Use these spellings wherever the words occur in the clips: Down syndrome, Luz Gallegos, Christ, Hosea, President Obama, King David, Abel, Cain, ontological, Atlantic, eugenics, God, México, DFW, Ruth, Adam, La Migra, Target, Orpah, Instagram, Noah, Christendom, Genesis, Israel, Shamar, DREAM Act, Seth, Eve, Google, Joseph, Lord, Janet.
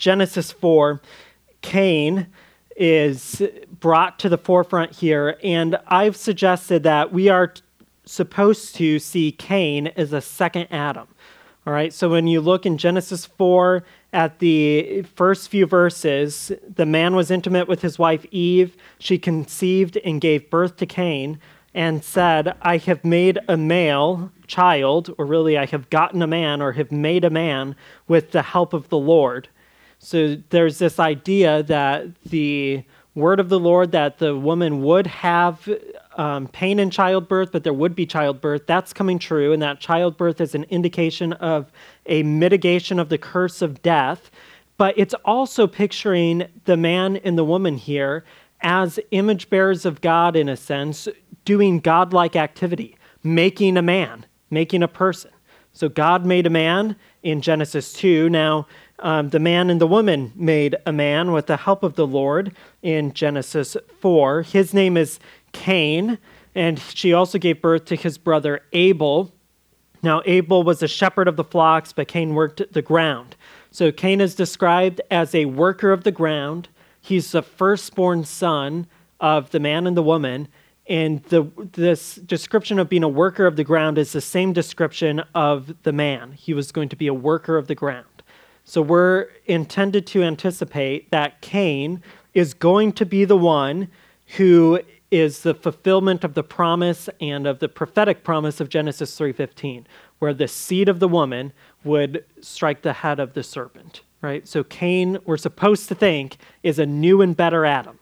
Genesis 4, Cain is brought to the forefront here, and I've suggested that we are supposed to see Cain as a second Adam. All right, so when you look in Genesis 4 at the first few verses, the man was intimate with his wife Eve. She conceived and gave birth to Cain and said, I have made a male child, or really I have gotten a man or have made a man with the help of the Lord. So there's this idea that the word of the Lord, that the woman would have pain in childbirth, but there would be childbirth. That's coming true, and that childbirth is an indication of a mitigation of the curse of death. But it's also picturing the man and the woman here as image bearers of God, in a sense, doing godlike activity, making a man, making a person. So God made a man in Genesis 2. Now, the man and the woman made a man with the help of the Lord in Genesis 4. His name is Cain, and she also gave birth to his brother Abel. Now, Abel was a shepherd of the flocks, but Cain worked the ground. So Cain is described as a worker of the ground. He's the firstborn son of the man and the woman. And this description of being a worker of the ground is the same description of the man. He was going to be a worker of the ground. So we're intended to anticipate that Cain is going to be the one who is the fulfillment of the promise and of the prophetic promise of Genesis 3:15, where the seed of the woman would strike the head of the serpent, right? So Cain, we're supposed to think, is a new and better Adam,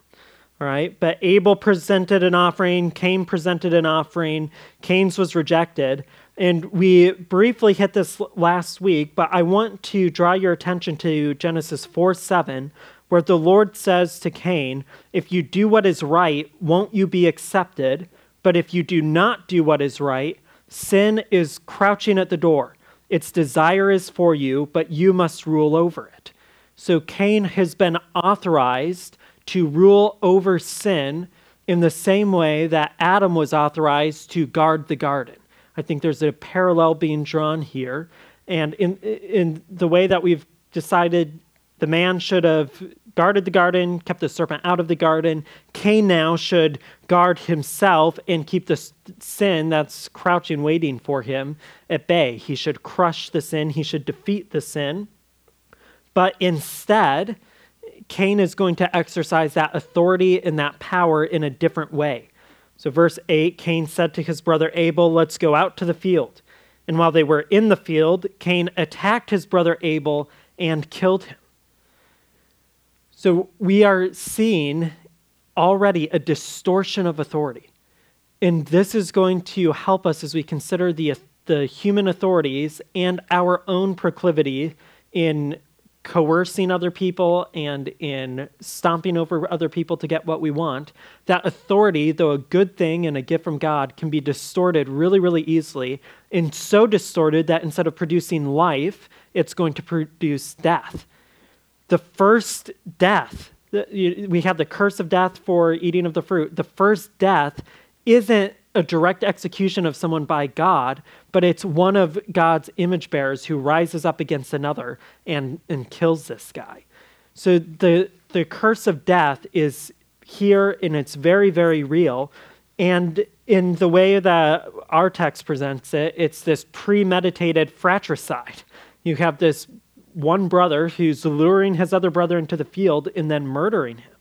all right? But Abel presented an offering, Cain presented an offering, Cain's was rejected. And we briefly hit this last week, but I want to draw your attention to Genesis 4:7, where the Lord says to Cain, if you do what is right, won't you be accepted? But if you do not do what is right, sin is crouching at the door. Its desire is for you, but you must rule over it. So Cain has been authorized to rule over sin in the same way that Adam was authorized to guard the garden. I think there's a parallel being drawn here. And in the way that we've decided the man should have guarded the garden, kept the serpent out of the garden, Cain now should guard himself and keep the sin that's crouching, waiting for him at bay. He should crush the sin. He should defeat the sin. But instead, Cain is going to exercise that authority and that power in a different way. So verse 8, Cain said to his brother Abel, let's go out to the field. And while they were in the field, Cain attacked his brother Abel and killed him. So we are seeing already a distortion of authority. And this is going to help us as we consider the human authorities and our own proclivity in coercing other people and in stomping over other people to get what we want. That authority, though a good thing and a gift from God, can be distorted really, really easily, and so distorted that instead of producing life, it's going to produce death. The first death, we have the curse of death for eating of the fruit. The first death isn't a direct execution of someone by God, but it's one of God's image bearers who rises up against another and kills this guy. So the curse of death is here, and it's very, very real. And in the way that our text presents it, it's this premeditated fratricide. You have this one brother who's luring his other brother into the field and then murdering him.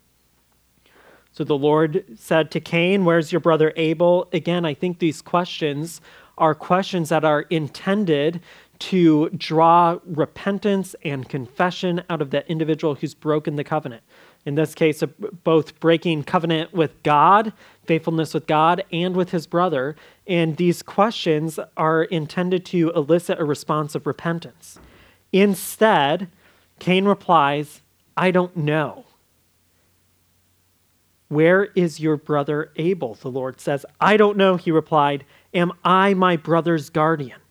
So the Lord said to Cain, where's your brother Abel? Again, I think these questions are questions that are intended to draw repentance and confession out of the individual who's broken the covenant. In this case, both breaking covenant with God, faithfulness with God, and with his brother. And these questions are intended to elicit a response of repentance. Instead, Cain replies, I don't know. Where is your brother Abel? The Lord says, I don't know, he replied. Am I my brother's guardian?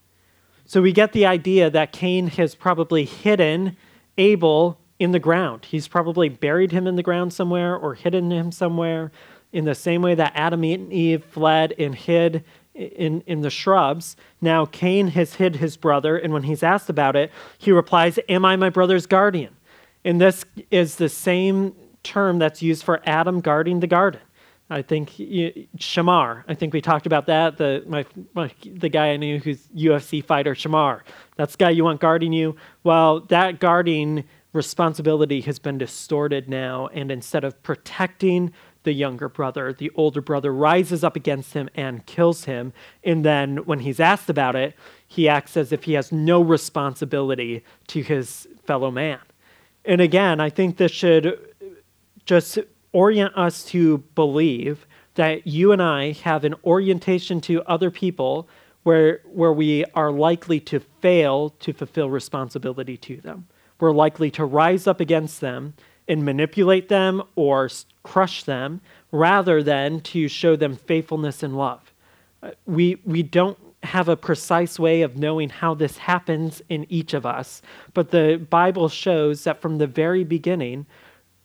So we get the idea that Cain has probably hidden Abel in the ground. He's probably buried him in the ground somewhere or hidden him somewhere, in the same way that Adam and Eve fled and hid in the shrubs. Now Cain has hid his brother, and when he's asked about it, he replies, am I my brother's guardian? And this is the same term that's used for Adam guarding the garden. I think Shamar. I think we talked about that. The guy I knew who's UFC fighter Shamar. That's the guy you want guarding you. Well, that guarding responsibility has been distorted now, and instead of protecting the younger brother, the older brother rises up against him and kills him. And then when he's asked about it, he acts as if he has no responsibility to his fellow man. And again, I think this should just orient us to believe that you and I have an orientation to other people where we are likely to fail to fulfill responsibility to them. We're likely to rise up against them and manipulate them or crush them rather than to show them faithfulness and love. We don't have a precise way of knowing how this happens in each of us, but the Bible shows that from the very beginning,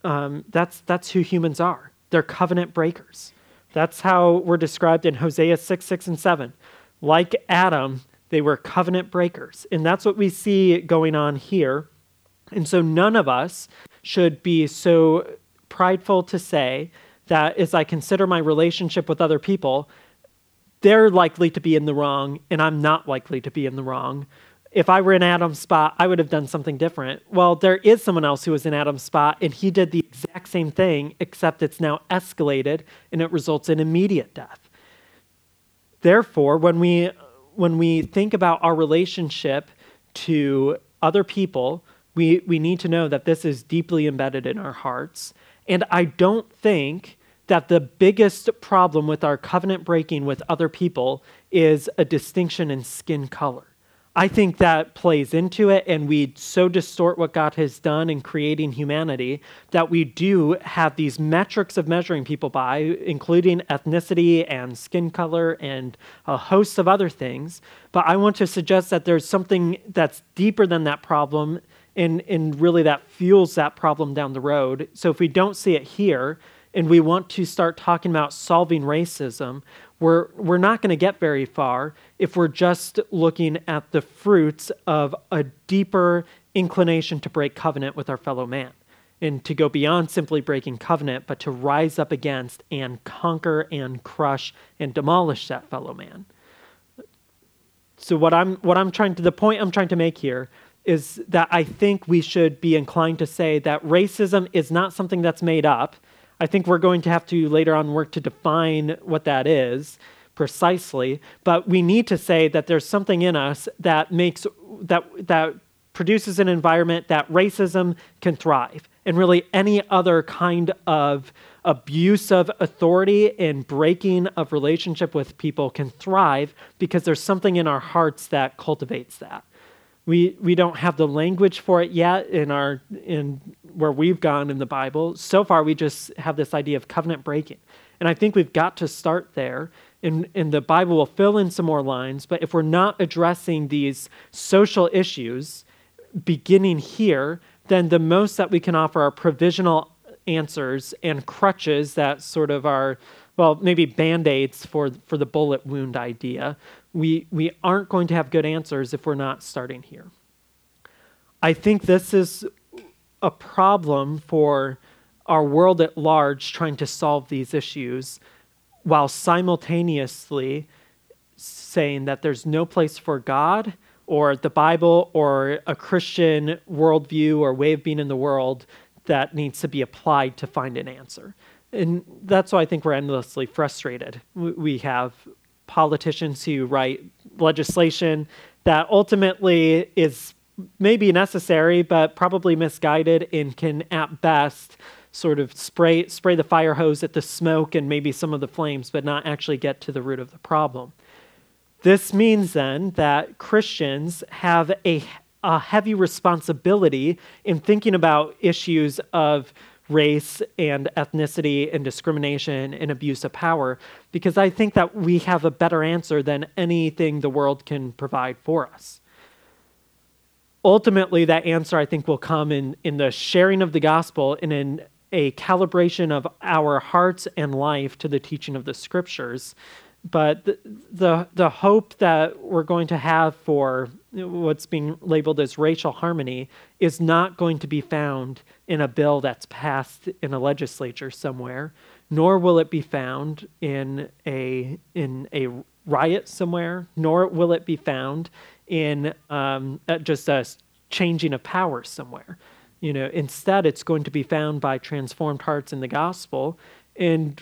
that's who humans are. They're covenant breakers. That's how we're described in Hosea 6, 6, and 7. Like Adam, they were covenant breakers. And that's what we see going on here. And so none of us should be so prideful to say that as I consider my relationship with other people, they're likely to be in the wrong and I'm not likely to be in the wrong. If I were in Adam's spot, I would have done something different. Well, there is someone else who was in Adam's spot and he did the exact same thing, except it's now escalated and it results in immediate death. Therefore, when we think about our relationship to other people, we need to know that this is deeply embedded in our hearts. And I don't think that the biggest problem with our covenant breaking with other people is a distinction in skin color. I think that plays into it, and we so distort what God has done in creating humanity that we do have these metrics of measuring people by, including ethnicity and skin color and a host of other things. But I want to suggest that there's something that's deeper than that problem, and really that fuels that problem down the road. So if we don't see it here, and we want to start talking about solving racism, we're not going to get very far if we're just looking at the fruits of a deeper inclination to break covenant with our fellow man and to go beyond simply breaking covenant, but to rise up against and conquer and crush and demolish that fellow man. So the point I'm trying to make here is that I think we should be inclined to say that racism is not something that's made up. I think we're going to have to later on work to define what that is precisely, but we need to say that there's something in us that produces an environment that racism can thrive, and really any other kind of abuse of authority and breaking of relationship with people can thrive because there's something in our hearts that cultivates that. We don't have the language for it yet in where we've gone in the Bible. So far, we just have this idea of covenant breaking. And I think we've got to start there, and the Bible will fill in some more lines, but if we're not addressing these social issues beginning here, then the most that we can offer are provisional answers and crutches that sort of are, well, maybe Band-Aids for the bullet wound idea. We aren't going to have good answers if we're not starting here. I think this is a problem for our world at large, trying to solve these issues while simultaneously saying that there's no place for God or the Bible or a Christian worldview or way of being in the world that needs to be applied to find an answer. And that's why I think we're endlessly frustrated. We have politicians who write legislation that ultimately is maybe necessary, but probably misguided, and can at best sort of spray the fire hose at the smoke and maybe some of the flames, but not actually get to the root of the problem. This means then that Christians have a heavy responsibility in thinking about issues of race and ethnicity and discrimination and abuse of power, because I think that we have a better answer than anything the world can provide for us. Ultimately, that answer, I think, will come in the sharing of the gospel and in a calibration of our hearts and life to the teaching of the scriptures. But the hope that we're going to have for what's being labeled as racial harmony is not going to be found in a bill that's passed in a legislature somewhere, nor will it be found in a riot somewhere, nor will it be found in just a changing of power somewhere. You know, instead, it's going to be found by transformed hearts in the gospel. And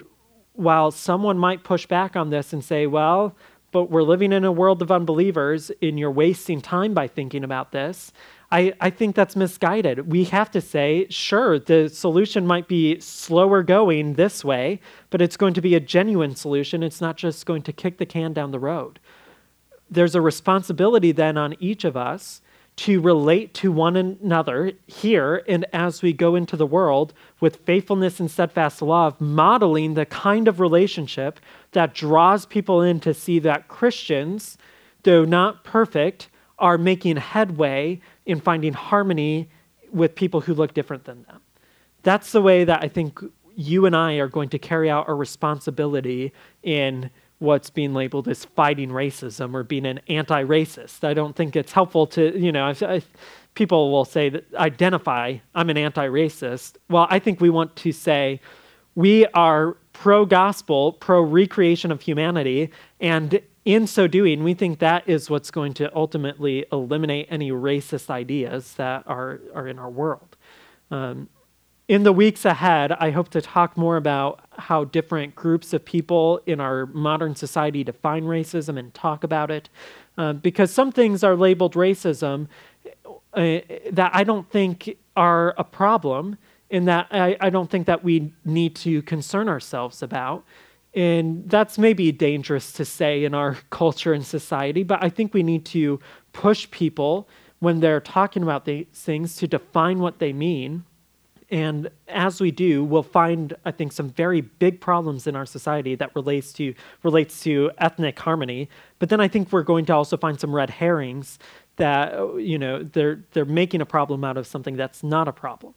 while someone might push back on this and say, well, but we're living in a world of unbelievers and you're wasting time by thinking about this, I think that's misguided. We have to say, sure, the solution might be slower going this way, but it's going to be a genuine solution. It's not just going to kick the can down the road. There's a responsibility then on each of us to relate to one another here and as we go into the world with faithfulness and steadfast love, modeling the kind of relationship that draws people in to see that Christians, though not perfect, are making headway in finding harmony with people who look different than them. That's the way that I think you and I are going to carry out our responsibility in what's being labeled as fighting racism or being an anti-racist. I don't think it's helpful to, you know, people will say that identify, I'm an anti-racist. Well, I think we want to say we are pro-gospel, pro-recreation of humanity, and in so doing, we think that is what's going to ultimately eliminate any racist ideas that are in our world. In the weeks ahead, I hope to talk more about how different groups of people in our modern society define racism and talk about it, because some things are labeled racism that I don't think are a problem and that I don't think that we need to concern ourselves about. And that's maybe dangerous to say in our culture and society, but I think we need to push people when they're talking about these things to define what they mean. And as we do, we'll find, I think, some very big problems in our society that relates to ethnic harmony. But then I think we're going to also find some red herrings that, you know, they're making a problem out of something that's not a problem.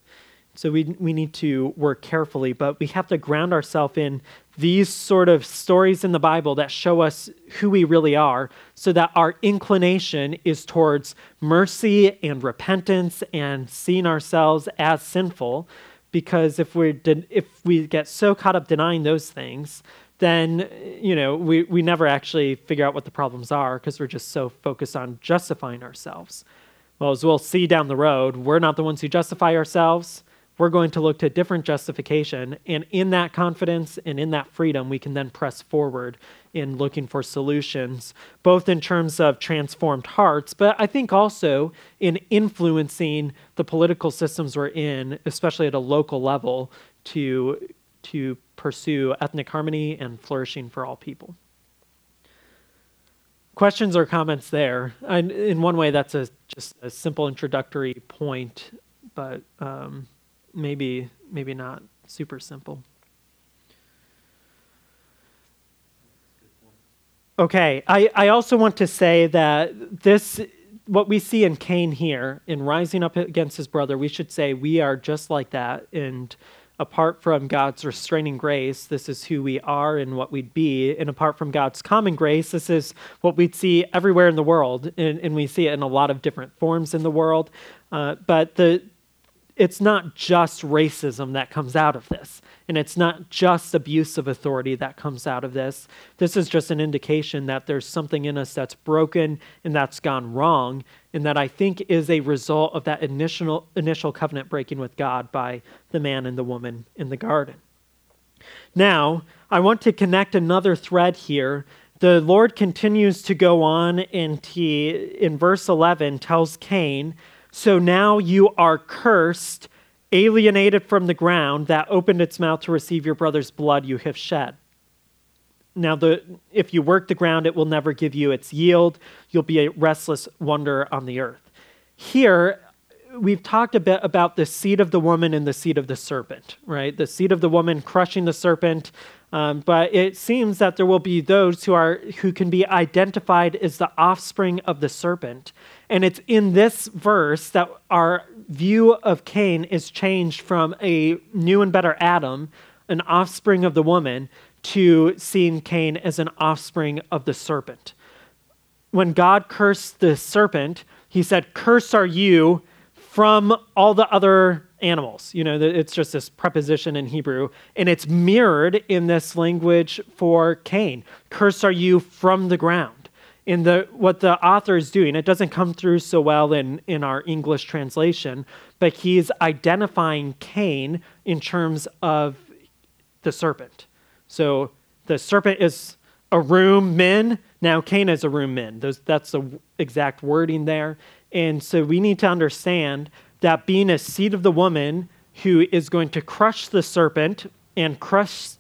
So we need to work carefully, but we have to ground ourselves in these sort of stories in the Bible that show us who we really are so that our inclination is towards mercy and repentance and seeing ourselves as sinful, because if we get so caught up denying those things, then, you know, we never actually figure out what the problems are because we're just so focused on justifying ourselves. Well, as we'll see down the road, we're not the ones who justify ourselves. We're going to look to different justification, and in that confidence and in that freedom, we can then press forward in looking for solutions, both in terms of transformed hearts, but I think also in influencing the political systems we're in, especially at a local level, to pursue ethnic harmony and flourishing for all people. Questions or comments there? In one way, that's just a simple introductory point, but Maybe not super simple. Okay, I also want to say that what we see in Cain here, in rising up against his brother, we should say we are just like that. And apart from God's restraining grace, this is who we are and what we'd be. And apart from God's common grace, this is what we'd see everywhere in the world. And we see it in a lot of different forms in the world. It's not just racism that comes out of this, and it's not just abuse of authority that comes out of this. This is just an indication that there's something in us that's broken and that's gone wrong, and that I think is a result of that initial covenant breaking with God by the man and the woman in the garden. Now, I want to connect another thread here. The Lord continues to go on, and he, in verse 11, tells Cain, "So now you are cursed, alienated from the ground that opened its mouth to receive your brother's blood you have shed. Now, if you work the ground, it will never give you its yield. You'll be a restless wanderer on the earth." Here, we've talked a bit about the seed of the woman and the seed of the serpent, right? The seed of the woman crushing the serpent. But it seems that there will be those who can be identified as the offspring of the serpent. And it's in this verse that our view of Cain is changed from a new and better Adam, an offspring of the woman, to seeing Cain as an offspring of the serpent. When God cursed the serpent, he said, "Cursed are you from all the other animals." You know, it's just this preposition in Hebrew, and it's mirrored in this language for Cain. Cursed are you from the ground. In what the author is doing, it doesn't come through so well in our English translation, but he's identifying Cain in terms of the serpent. So the serpent is a room men. Now Cain is a room men. That's the exact wording there. And so we need to understand that being a seed of the woman who is going to crush the serpent and crush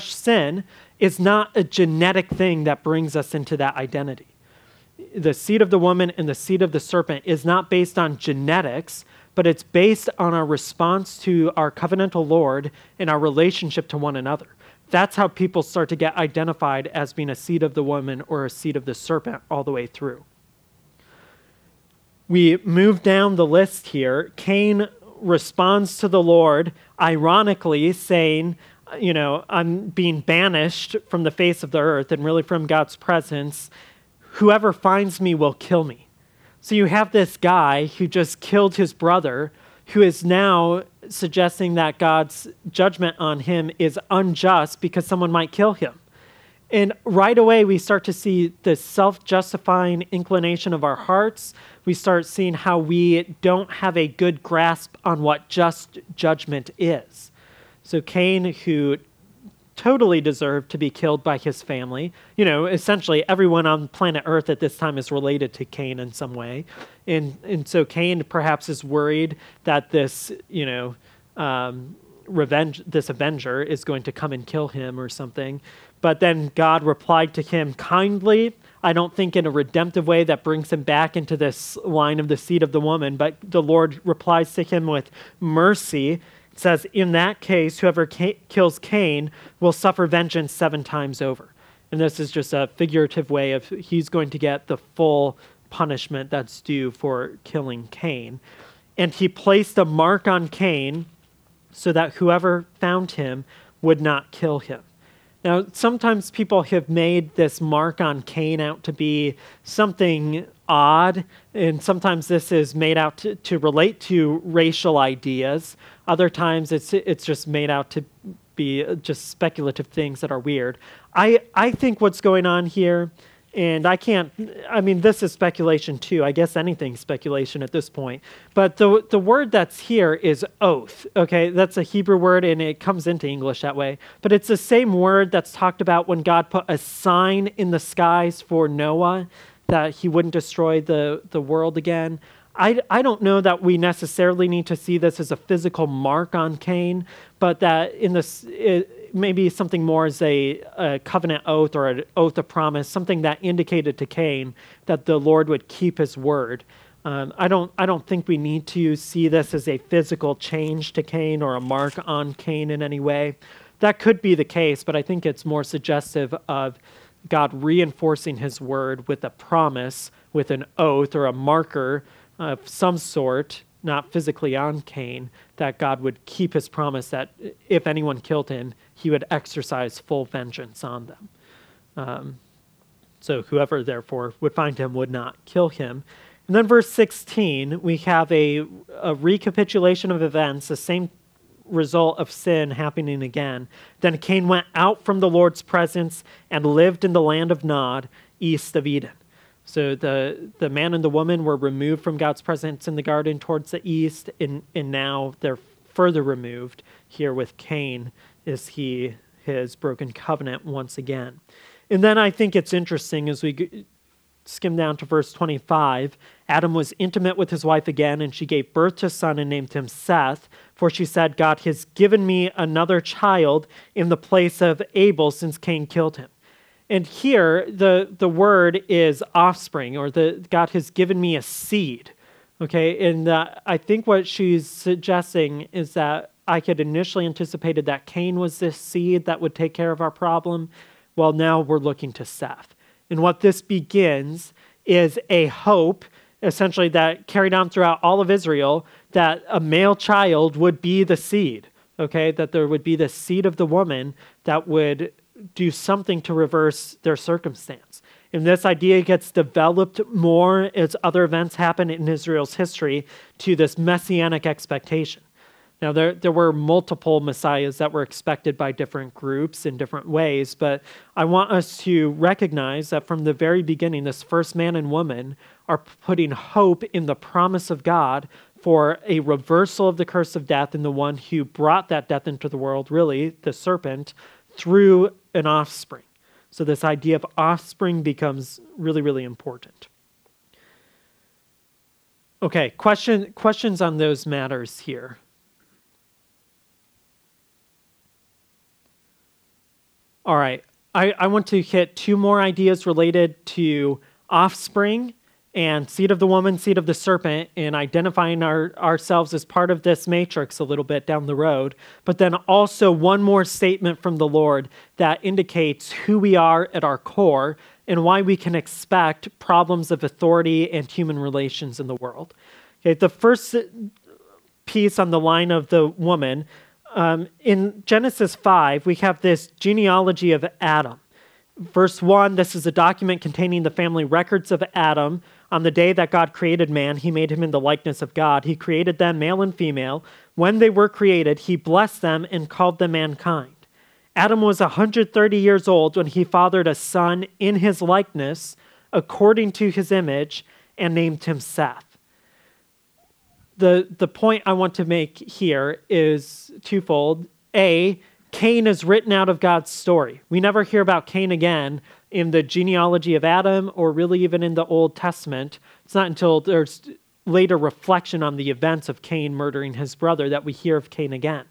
sin is not a genetic thing that brings us into that identity. The seed of the woman and the seed of the serpent is not based on genetics, but it's based on our response to our covenantal Lord and our relationship to one another. That's how people start to get identified as being a seed of the woman or a seed of the serpent all the way through. We move down the list here. Cain responds to the Lord, ironically saying, you know, I'm being banished from the face of the earth and really from God's presence. Whoever finds me will kill me. So you have this guy who just killed his brother, who is now suggesting that God's judgment on him is unjust because someone might kill him. And right away, we start to see the self-justifying inclination of our hearts. We start seeing how we don't have a good grasp on what just judgment is. So Cain, who totally deserved to be killed by his family, you know, essentially everyone on planet Earth at this time is related to Cain in some way. And so Cain perhaps is worried that this, you know, this avenger is going to come and kill him or something. But then God replied to him kindly, I don't think in a redemptive way that brings him back into this line of the seed of the woman, but the Lord replies to him with mercy. It says, in that case, whoever kills Cain will suffer vengeance 7 times over. And this is just a figurative way of he's going to get the full punishment that's due for killing Cain. And he placed a mark on Cain so that whoever found him would not kill him. Now, sometimes people have made this mark on Cain out to be something odd, and sometimes this is made out to relate to racial ideas. Other times it's just made out to be just speculative things that are weird. I think what's going on here, and this is speculation too. I guess anything's speculation at this point. But the word that's here is oath, okay? That's a Hebrew word, and it comes into English that way. But it's the same word that's talked about when God put a sign in the skies for Noah that he wouldn't destroy the world again. I don't know that we necessarily need to see this as a physical mark on Cain, but that in this... maybe something more as a covenant oath or an oath of promise, something that indicated to Cain that the Lord would keep his word. I don't think we need to see this as a physical change to Cain or a mark on Cain in any way. That could be the case, but I think it's more suggestive of God reinforcing his word with a promise, with an oath or a marker of some sort, not physically on Cain, that God would keep his promise that if anyone killed him, he would exercise full vengeance on them. So whoever, therefore, would find him would not kill him. And then verse 16, we have a recapitulation of events, the same result of sin happening again. Then Cain went out from the Lord's presence and lived in the land of Nod, east of Eden. So the man and the woman were removed from God's presence in the garden towards the east, and now they're further removed here with Cain as he has broken covenant once again. And then I think it's interesting as we skim down to verse 25, Adam was intimate with his wife again, and she gave birth to a son and named him Seth, for she said, God has given me another child in the place of Abel since Cain killed him. And here, the word is offspring, or God has given me a seed, okay? And I think what she's suggesting is that I had initially anticipated that Cain was this seed that would take care of our problem. Well, now we're looking to Seth. And what this begins is a hope, essentially, that carried on throughout all of Israel, that a male child would be the seed, okay? That there would be the seed of the woman that would do something to reverse their circumstance. And this idea gets developed more as other events happen in Israel's history to this messianic expectation. Now, there were multiple messiahs that were expected by different groups in different ways, but I want us to recognize that from the very beginning, this first man and woman are putting hope in the promise of God for a reversal of the curse of death in the one who brought that death into the world, really, the serpent, through an offspring. So this idea of offspring becomes really, really important. Okay, questions on those matters here? All right, I want to hit two more ideas related to offspring and seed of the woman, seed of the serpent, and identifying ourselves as part of this matrix a little bit down the road, but then also one more statement from the Lord that indicates who we are at our core and why we can expect problems of authority and human relations in the world. Okay, the first piece on the line of the woman. In Genesis 5, we have this genealogy of Adam. Verse 1, this is a document containing the family records of Adam. On the day that God created man, he made him in the likeness of God. He created them, male and female. When they were created, he blessed them and called them mankind. Adam was 130 years old when he fathered a son in his likeness, according to his image, and named him Seth. The point I want to make here is twofold. A, Cain is written out of God's story. We never hear about Cain again in the genealogy of Adam or really even in the Old Testament. It's not until there's later reflection on the events of Cain murdering his brother that we hear of Cain again.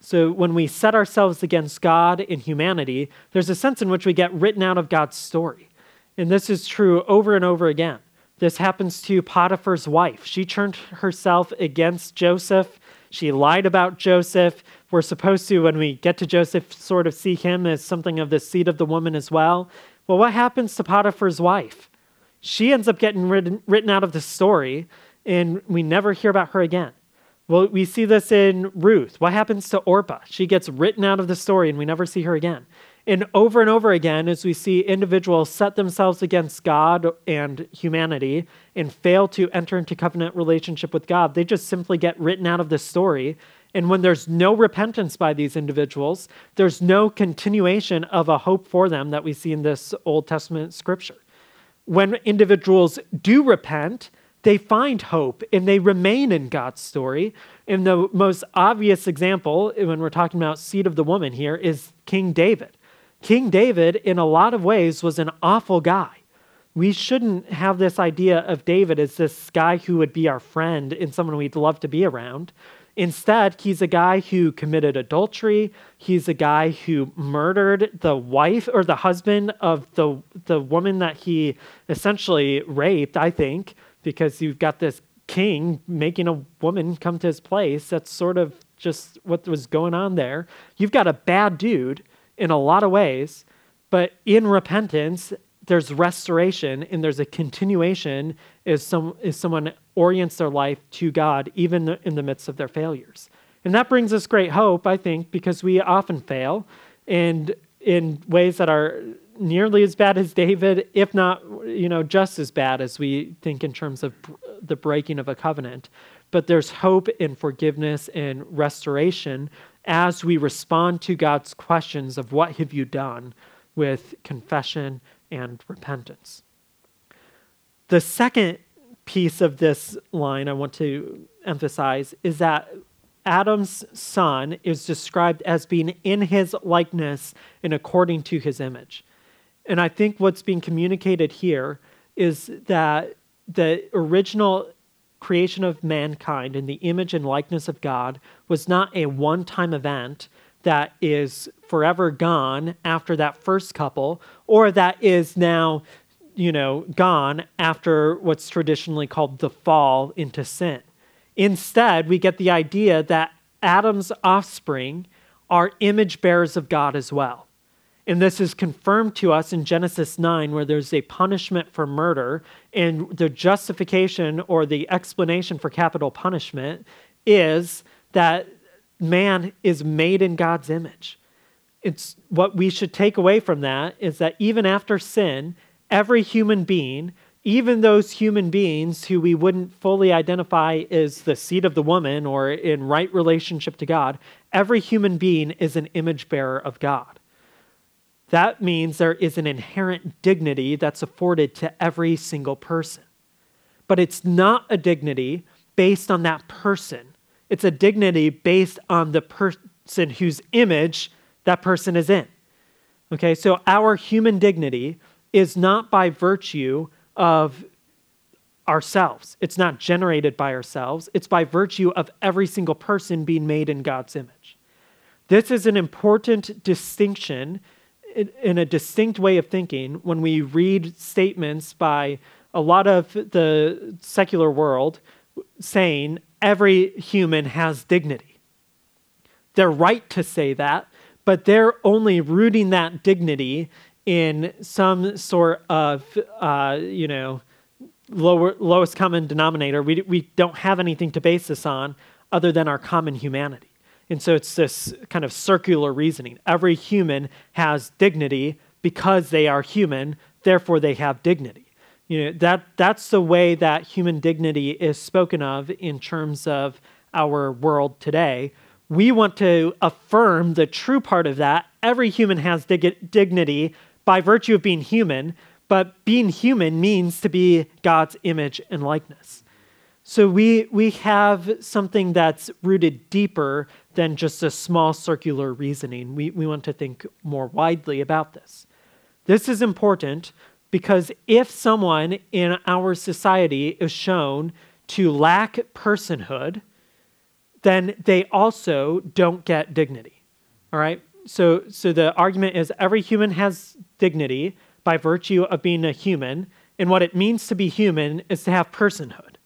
So when we set ourselves against God and humanity, there's a sense in which we get written out of God's story. And this is true over and over again. This happens to Potiphar's wife. She turned herself against Joseph. She lied about Joseph. We're supposed to, when we get to Joseph, sort of see him as something of the seed of the woman as well. Well, what happens to Potiphar's wife? She ends up getting written out of the story, and we never hear about her again. Well, we see this in Ruth. What happens to Orpah? She gets written out of the story, and we never see her again. And over again, as we see individuals set themselves against God and humanity and fail to enter into covenant relationship with God, they just simply get written out of the story. And when there's no repentance by these individuals, there's no continuation of a hope for them that we see in this Old Testament scripture. When individuals do repent, they find hope and they remain in God's story. And the most obvious example, when we're talking about seed of the woman here, is King David. King David, in a lot of ways, was an awful guy. We shouldn't have this idea of David as this guy who would be our friend and someone we'd love to be around. Instead, he's a guy who committed adultery. He's a guy who murdered the wife or the husband of the woman that he essentially raped, I think, because you've got this king making a woman come to his place. That's sort of just what was going on there. You've got a bad dude in a lot of ways, but in repentance, there's restoration and there's a continuation as someone orients their life to God, even in the midst of their failures. And that brings us great hope, I think, because we often fail and in ways that are nearly as bad as David, if not, just as bad as we think in terms of the breaking of a covenant. But there's hope in forgiveness and restoration as we respond to God's questions of what have you done with confession and repentance. The second piece of this line I want to emphasize is that Adam's son is described as being in his likeness and according to his image. And I think what's being communicated here is that the original creation of mankind in the image and likeness of God was not a one-time event that is forever gone after that first couple, or that is now, gone after what's traditionally called the fall into sin. Instead, we get the idea that Adam's offspring are image bearers of God as well. And this is confirmed to us in Genesis 9, where there's a punishment for murder, and the justification or the explanation for capital punishment is that man is made in God's image. it's what we should take away from that is that even after sin, every human being, even those human beings who we wouldn't fully identify as the seed of the woman or in right relationship to God, every human being is an image bearer of God. That means there is an inherent dignity that's afforded to every single person. But it's not a dignity based on that person. It's a dignity based on the person whose image that person is in. Okay, so our human dignity is not by virtue of ourselves. It's not generated by ourselves. It's by virtue of every single person being made in God's image. This is an important distinction in a distinct way of thinking when we read statements by a lot of the secular world saying every human has dignity. They're right to say that, but they're only rooting that dignity in some sort of, lowest common denominator. We don't have anything to base this on other than our common humanity. And so it's this kind of circular reasoning. Every human has dignity because they are human, therefore they have dignity. You know, that's the way that human dignity is spoken of in terms of our world today. We want to affirm the true part of that. Every human has dignity by virtue of being human, but being human means to be God's image and likeness. So we have something that's rooted deeper than just a small circular reasoning. We want to think more widely about this. This is important because if someone in our society is shown to lack personhood, then they also don't get dignity, all right? So the argument is every human has dignity by virtue of being a human, and what it means to be human is to have personhood.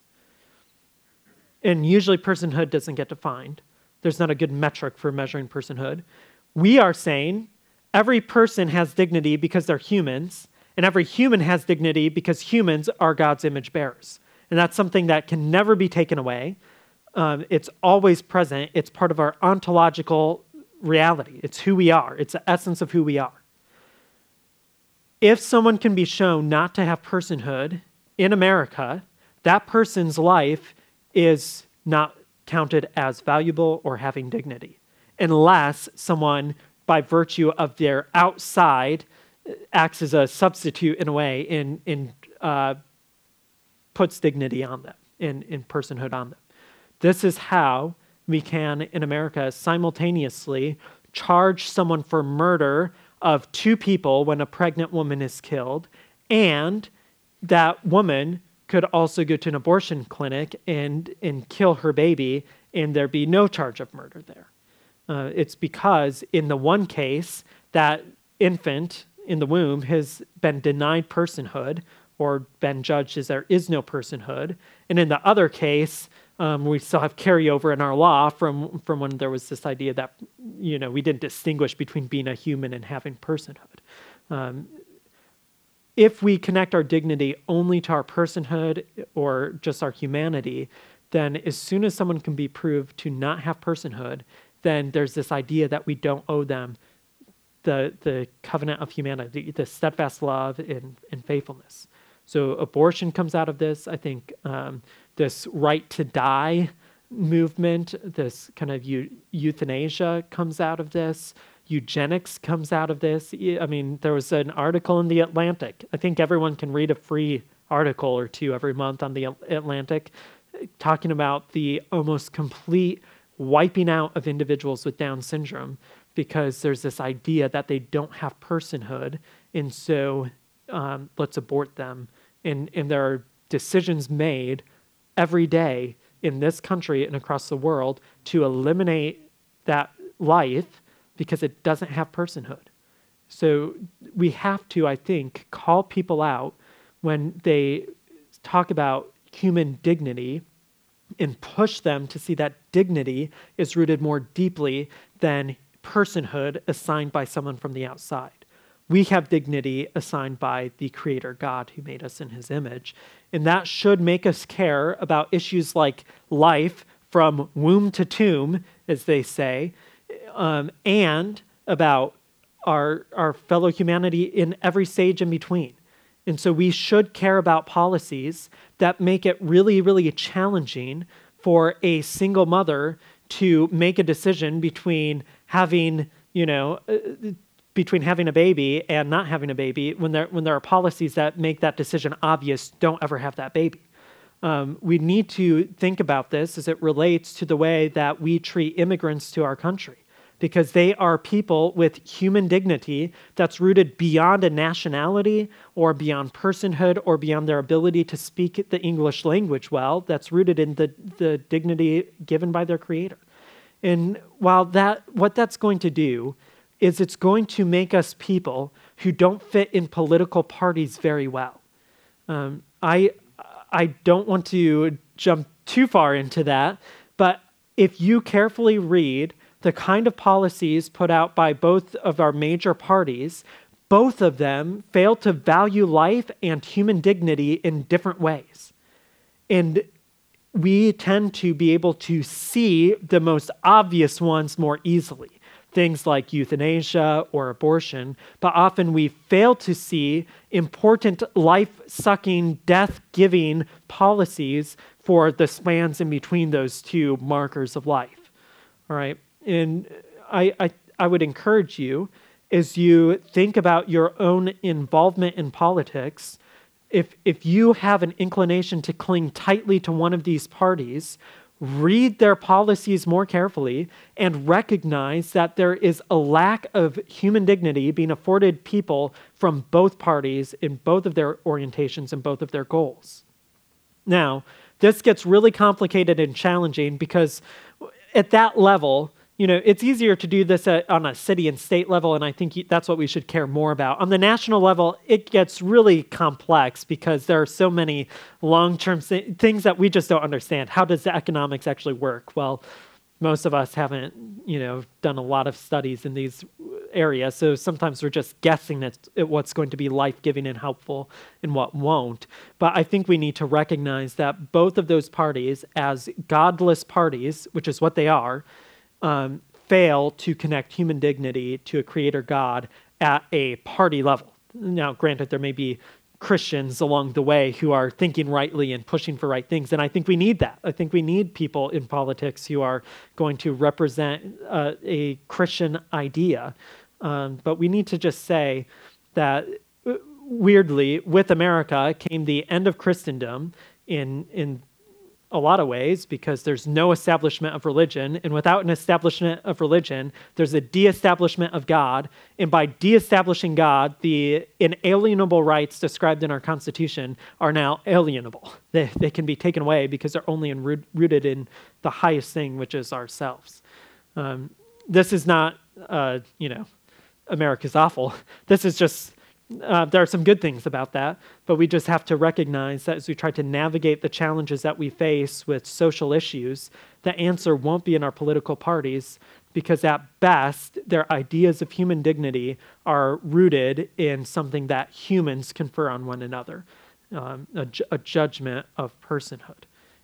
And usually personhood doesn't get defined. There's not a good metric for measuring personhood. We are saying every person has dignity because they're humans, and every human has dignity because humans are God's image bearers. And that's something that can never be taken away. It's always present. It's part of our ontological reality. It's who we are. It's the essence of who we are. If someone can be shown not to have personhood in America, that person's life is not counted as valuable or having dignity, unless someone, by virtue of their outside, acts as a substitute in a way and puts dignity on them and personhood on them. This is how we can, in America, simultaneously charge someone for murder of two people when a pregnant woman is killed, and that woman could also go to an abortion clinic and kill her baby, and there be no charge of murder there. It's because in the one case, that infant in the womb has been denied personhood or been judged as there is no personhood, and in the other case, we still have carryover in our law from when there was this idea that, you know, we didn't distinguish between being a human and having personhood. If we connect our dignity only to our personhood or just our humanity, then as soon as someone can be proved to not have personhood, then there's this idea that we don't owe them the covenant of humanity, the steadfast love and faithfulness. So abortion comes out of this. I think this right to die movement, this kind of euthanasia comes out of this. Eugenics comes out of this. I mean, there was an article in the Atlantic. I think everyone can read a free article or two every month on the Atlantic talking about the almost complete wiping out of individuals with Down syndrome because there's this idea that they don't have personhood. And so let's abort them. And there are decisions made every day in this country and across the world to eliminate that life because it doesn't have personhood. So we have to, I think, call people out when they talk about human dignity and push them to see that dignity is rooted more deeply than personhood assigned by someone from the outside. We have dignity assigned by the Creator God who made us in His image. And that should make us care about issues like life from womb to tomb, as they say, and about our fellow humanity in every stage in between. And so we should care about policies that make it really, really challenging for a single mother to make a decision between having, you know, between having a baby and not having a baby, when there are policies that make that decision obvious, don't ever have that baby. We need to think about this as it relates to the way that we treat immigrants to our country, because they are people with human dignity that's rooted beyond a nationality or beyond personhood or beyond their ability to speak the English language well, that's rooted in the dignity given by their Creator. And while what that's going to do is it's going to make us people who don't fit in political parties very well. I don't want to jump too far into that, but if you carefully read the kind of policies put out by both of our major parties, both of them fail to value life and human dignity in different ways. And we tend to be able to see the most obvious ones more easily, things like euthanasia or abortion, but often we fail to see important life-sucking, death-giving policies for the spans in between those two markers of life, all right? And I would encourage you, as you think about your own involvement in politics, if you have an inclination to cling tightly to one of these parties, read their policies more carefully and recognize that there is a lack of human dignity being afforded people from both parties in both of their orientations and both of their goals. Now, this gets really complicated and challenging because at that level, you know, it's easier to do this on a city and state level, and I think that's what we should care more about. On the national level, it gets really complex because there are so many long-term things that we just don't understand. How does the economics actually work? Well, most of us haven't, you know, done a lot of studies in these areas, so sometimes we're just guessing at what's going to be life-giving and helpful and what won't. But I think we need to recognize that both of those parties, as godless parties, which is what they are, fail to connect human dignity to a Creator God at a party level. Now, granted, there may be Christians along the way who are thinking rightly and pushing for right things, and I think we need that. I think we need people in politics who are going to represent a Christian idea. But we need to just say that, weirdly, with America came the end of Christendom in a lot of ways, because there's no establishment of religion, and without an establishment of religion, there's a de-establishment of God, and by de-establishing God, the inalienable rights described in our Constitution are now alienable. They can be taken away because they're only rooted in the highest thing, which is ourselves. This is not, you know, America's awful. This is just... there are some good things about that, but we just have to recognize that as we try to navigate the challenges that we face with social issues, the answer won't be in our political parties, because at best, their ideas of human dignity are rooted in something that humans confer on one another, a judgment of personhood.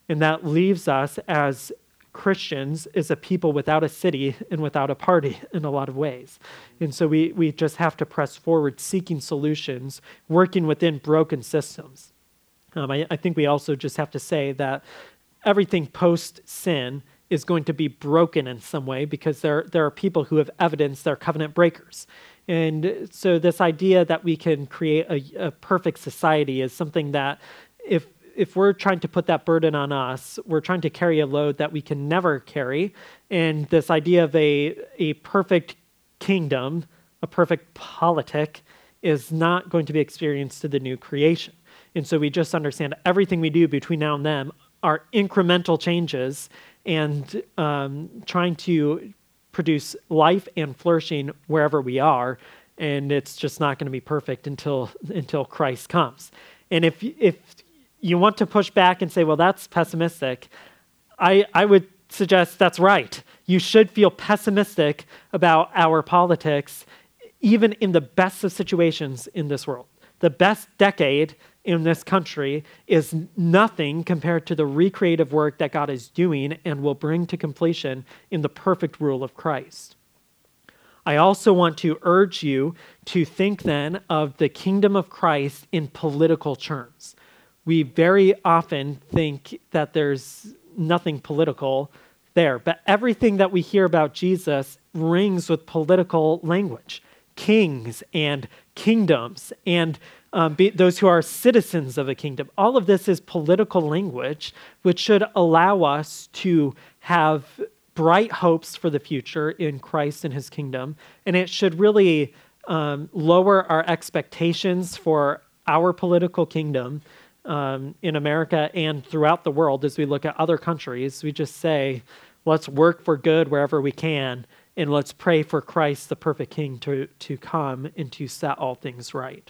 And that leaves us as Christians is a people without a city and without a party in a lot of ways. And so we just have to press forward, seeking solutions, working within broken systems. I think we also just have to say that everything post-sin is going to be broken in some way, because there are people who have evidenced they're covenant breakers. And so this idea that we can create a perfect society is something that if we're trying to put that burden on us, we're trying to carry a load that we can never carry. And this idea of a perfect kingdom, a perfect politic, is not going to be experienced to the new creation. And so we just understand everything we do between now and then are incremental changes, and trying to produce life and flourishing wherever we are. And it's just not going to be perfect until Christ comes. And if you want to push back and say, well, that's pessimistic, I would suggest that's right. You should feel pessimistic about our politics, even in the best of situations in this world. The best decade in this country is nothing compared to the recreative work that God is doing and will bring to completion in the perfect rule of Christ. I also want to urge you to think then of the kingdom of Christ in political terms. We very often think that there's nothing political there, but everything that we hear about Jesus rings with political language. Kings and kingdoms and those who are citizens of the kingdom. All of this is political language, which should allow us to have bright hopes for the future in Christ and his kingdom. And it should really lower our expectations for our political kingdom in America and throughout the world. As we look at other countries, we just say, let's work for good wherever we can, and let's pray for Christ, the perfect king, to come and to set all things right.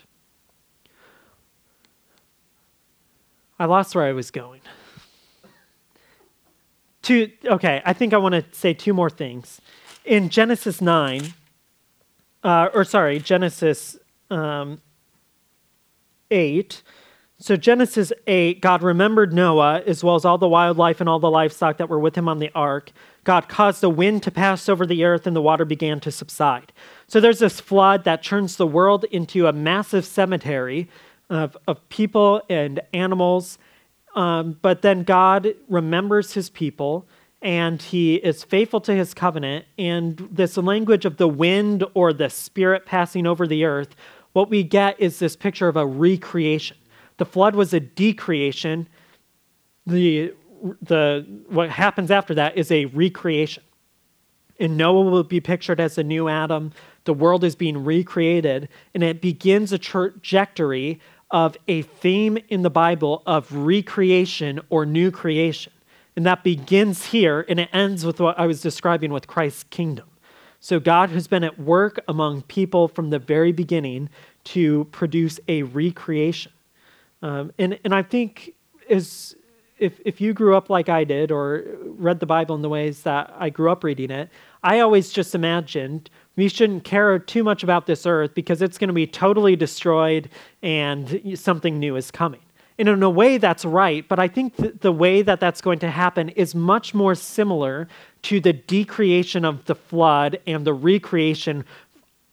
I lost where I was going. Okay, I think I want to say two more things. In Genesis 9, Genesis 8. So Genesis 8, God remembered Noah, as well as all the wildlife and all the livestock that were with him on the ark. God caused a wind to pass over the earth, and the water began to subside. So there's this flood that turns the world into a massive cemetery of people and animals. But then God remembers his people, and he is faithful to his covenant. And this language of the wind or the spirit passing over the earth, what we get is this picture of a recreation. The flood was a decreation. What happens after that is a recreation. And Noah will be pictured as the new Adam. The world is being recreated, and it begins a trajectory of a theme in the Bible of recreation or new creation. And that begins here, and it ends with what I was describing with Christ's kingdom. So God has been at work among people from the very beginning to produce a recreation. And I think if you grew up like I did or read the Bible in the ways that I grew up reading it, I always just imagined we shouldn't care too much about this earth because it's going to be totally destroyed and something new is coming. And in a way, that's right, but I think the way that that's going to happen is much more similar to the decreation of the flood and the recreation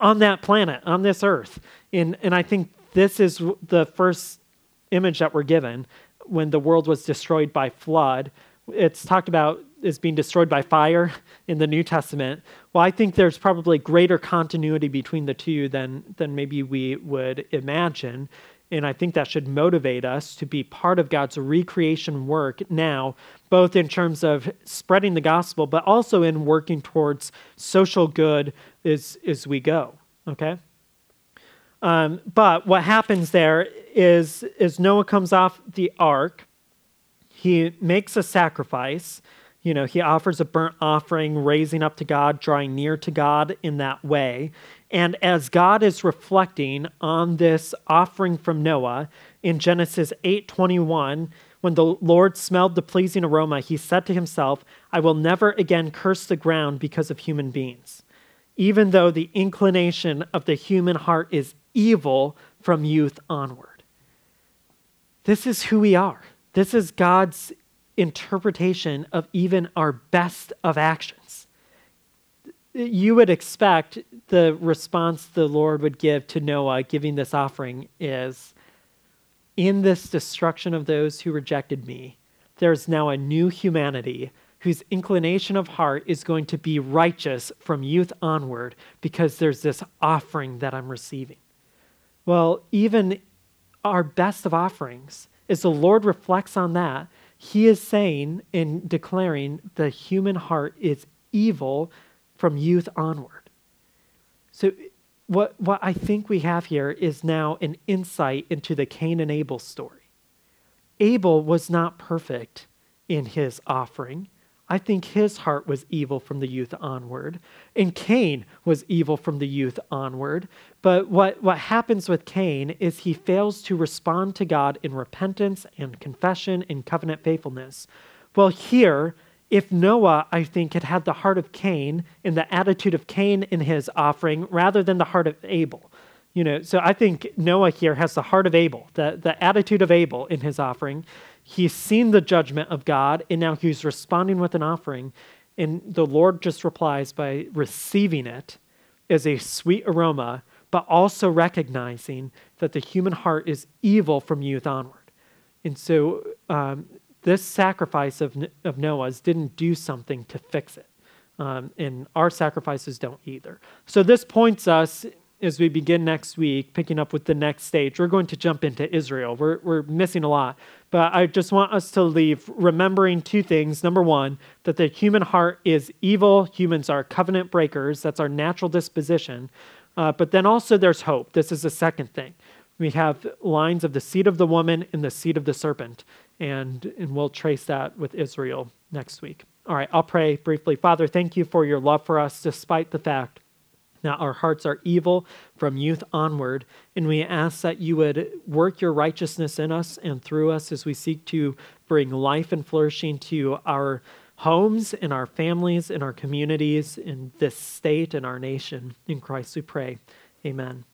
on that planet, on this earth. And I think this is the first image that we're given when the world was destroyed by flood. It's talked about as being destroyed by fire in the New Testament. Well, I think there's probably greater continuity between the two than maybe we would imagine. And I think that should motivate us to be part of God's recreation work now, both in terms of spreading the gospel, but also in working towards social good as we go, okay? But what happens there is Noah comes off the ark. He makes a sacrifice. You know, he offers a burnt offering, raising up to God, drawing near to God in that way. And as God is reflecting on this offering from Noah in Genesis 8:21, when the Lord smelled the pleasing aroma, he said to himself, I will never again curse the ground because of human beings, even though the inclination of the human heart is evil from youth onward. This is who we are. This is God's interpretation of even our best of actions. You would expect the response the Lord would give to Noah giving this offering is, in this destruction of those who rejected me, there's now a new humanity whose inclination of heart is going to be righteous from youth onward because there's this offering that I'm receiving. Well, even our best of offerings, as the Lord reflects on that, he is saying and declaring the human heart is evil from youth onward. So what I think we have here is now an insight into the Cain and Abel story. Abel was not perfect in his offering. I think his heart was evil from the youth onward. And Cain was evil from the youth onward. But what happens with Cain is he fails to respond to God in repentance and confession and covenant faithfulness. Well, here, if Noah, I think, had had the heart of Cain and the attitude of Cain in his offering rather than the heart of Abel, you know, so I think Noah here has the heart of Abel, the attitude of Abel in his offering. He's seen the judgment of God, and now he's responding with an offering, and the Lord just replies by receiving it is a sweet aroma, but also recognizing that the human heart is evil from youth onward. And so this sacrifice of Noah's didn't do something to fix it. And our sacrifices don't either. So this points us, as we begin next week, picking up with the next stage. We're going to jump into Israel. We're missing a lot. But I just want us to leave remembering two things. Number one, that the human heart is evil. Humans are covenant breakers. That's our natural disposition. But then also there's hope. This is the second thing. We have lines of the seed of the woman and the seed of the serpent. And we'll trace that with Israel next week. All right, I'll pray briefly. Father, thank you for your love for us, despite the fact that our hearts are evil from youth onward. And we ask that you would work your righteousness in us and through us as we seek to bring life and flourishing to our homes and our families and our communities in this state and our nation. In Christ we pray. Amen.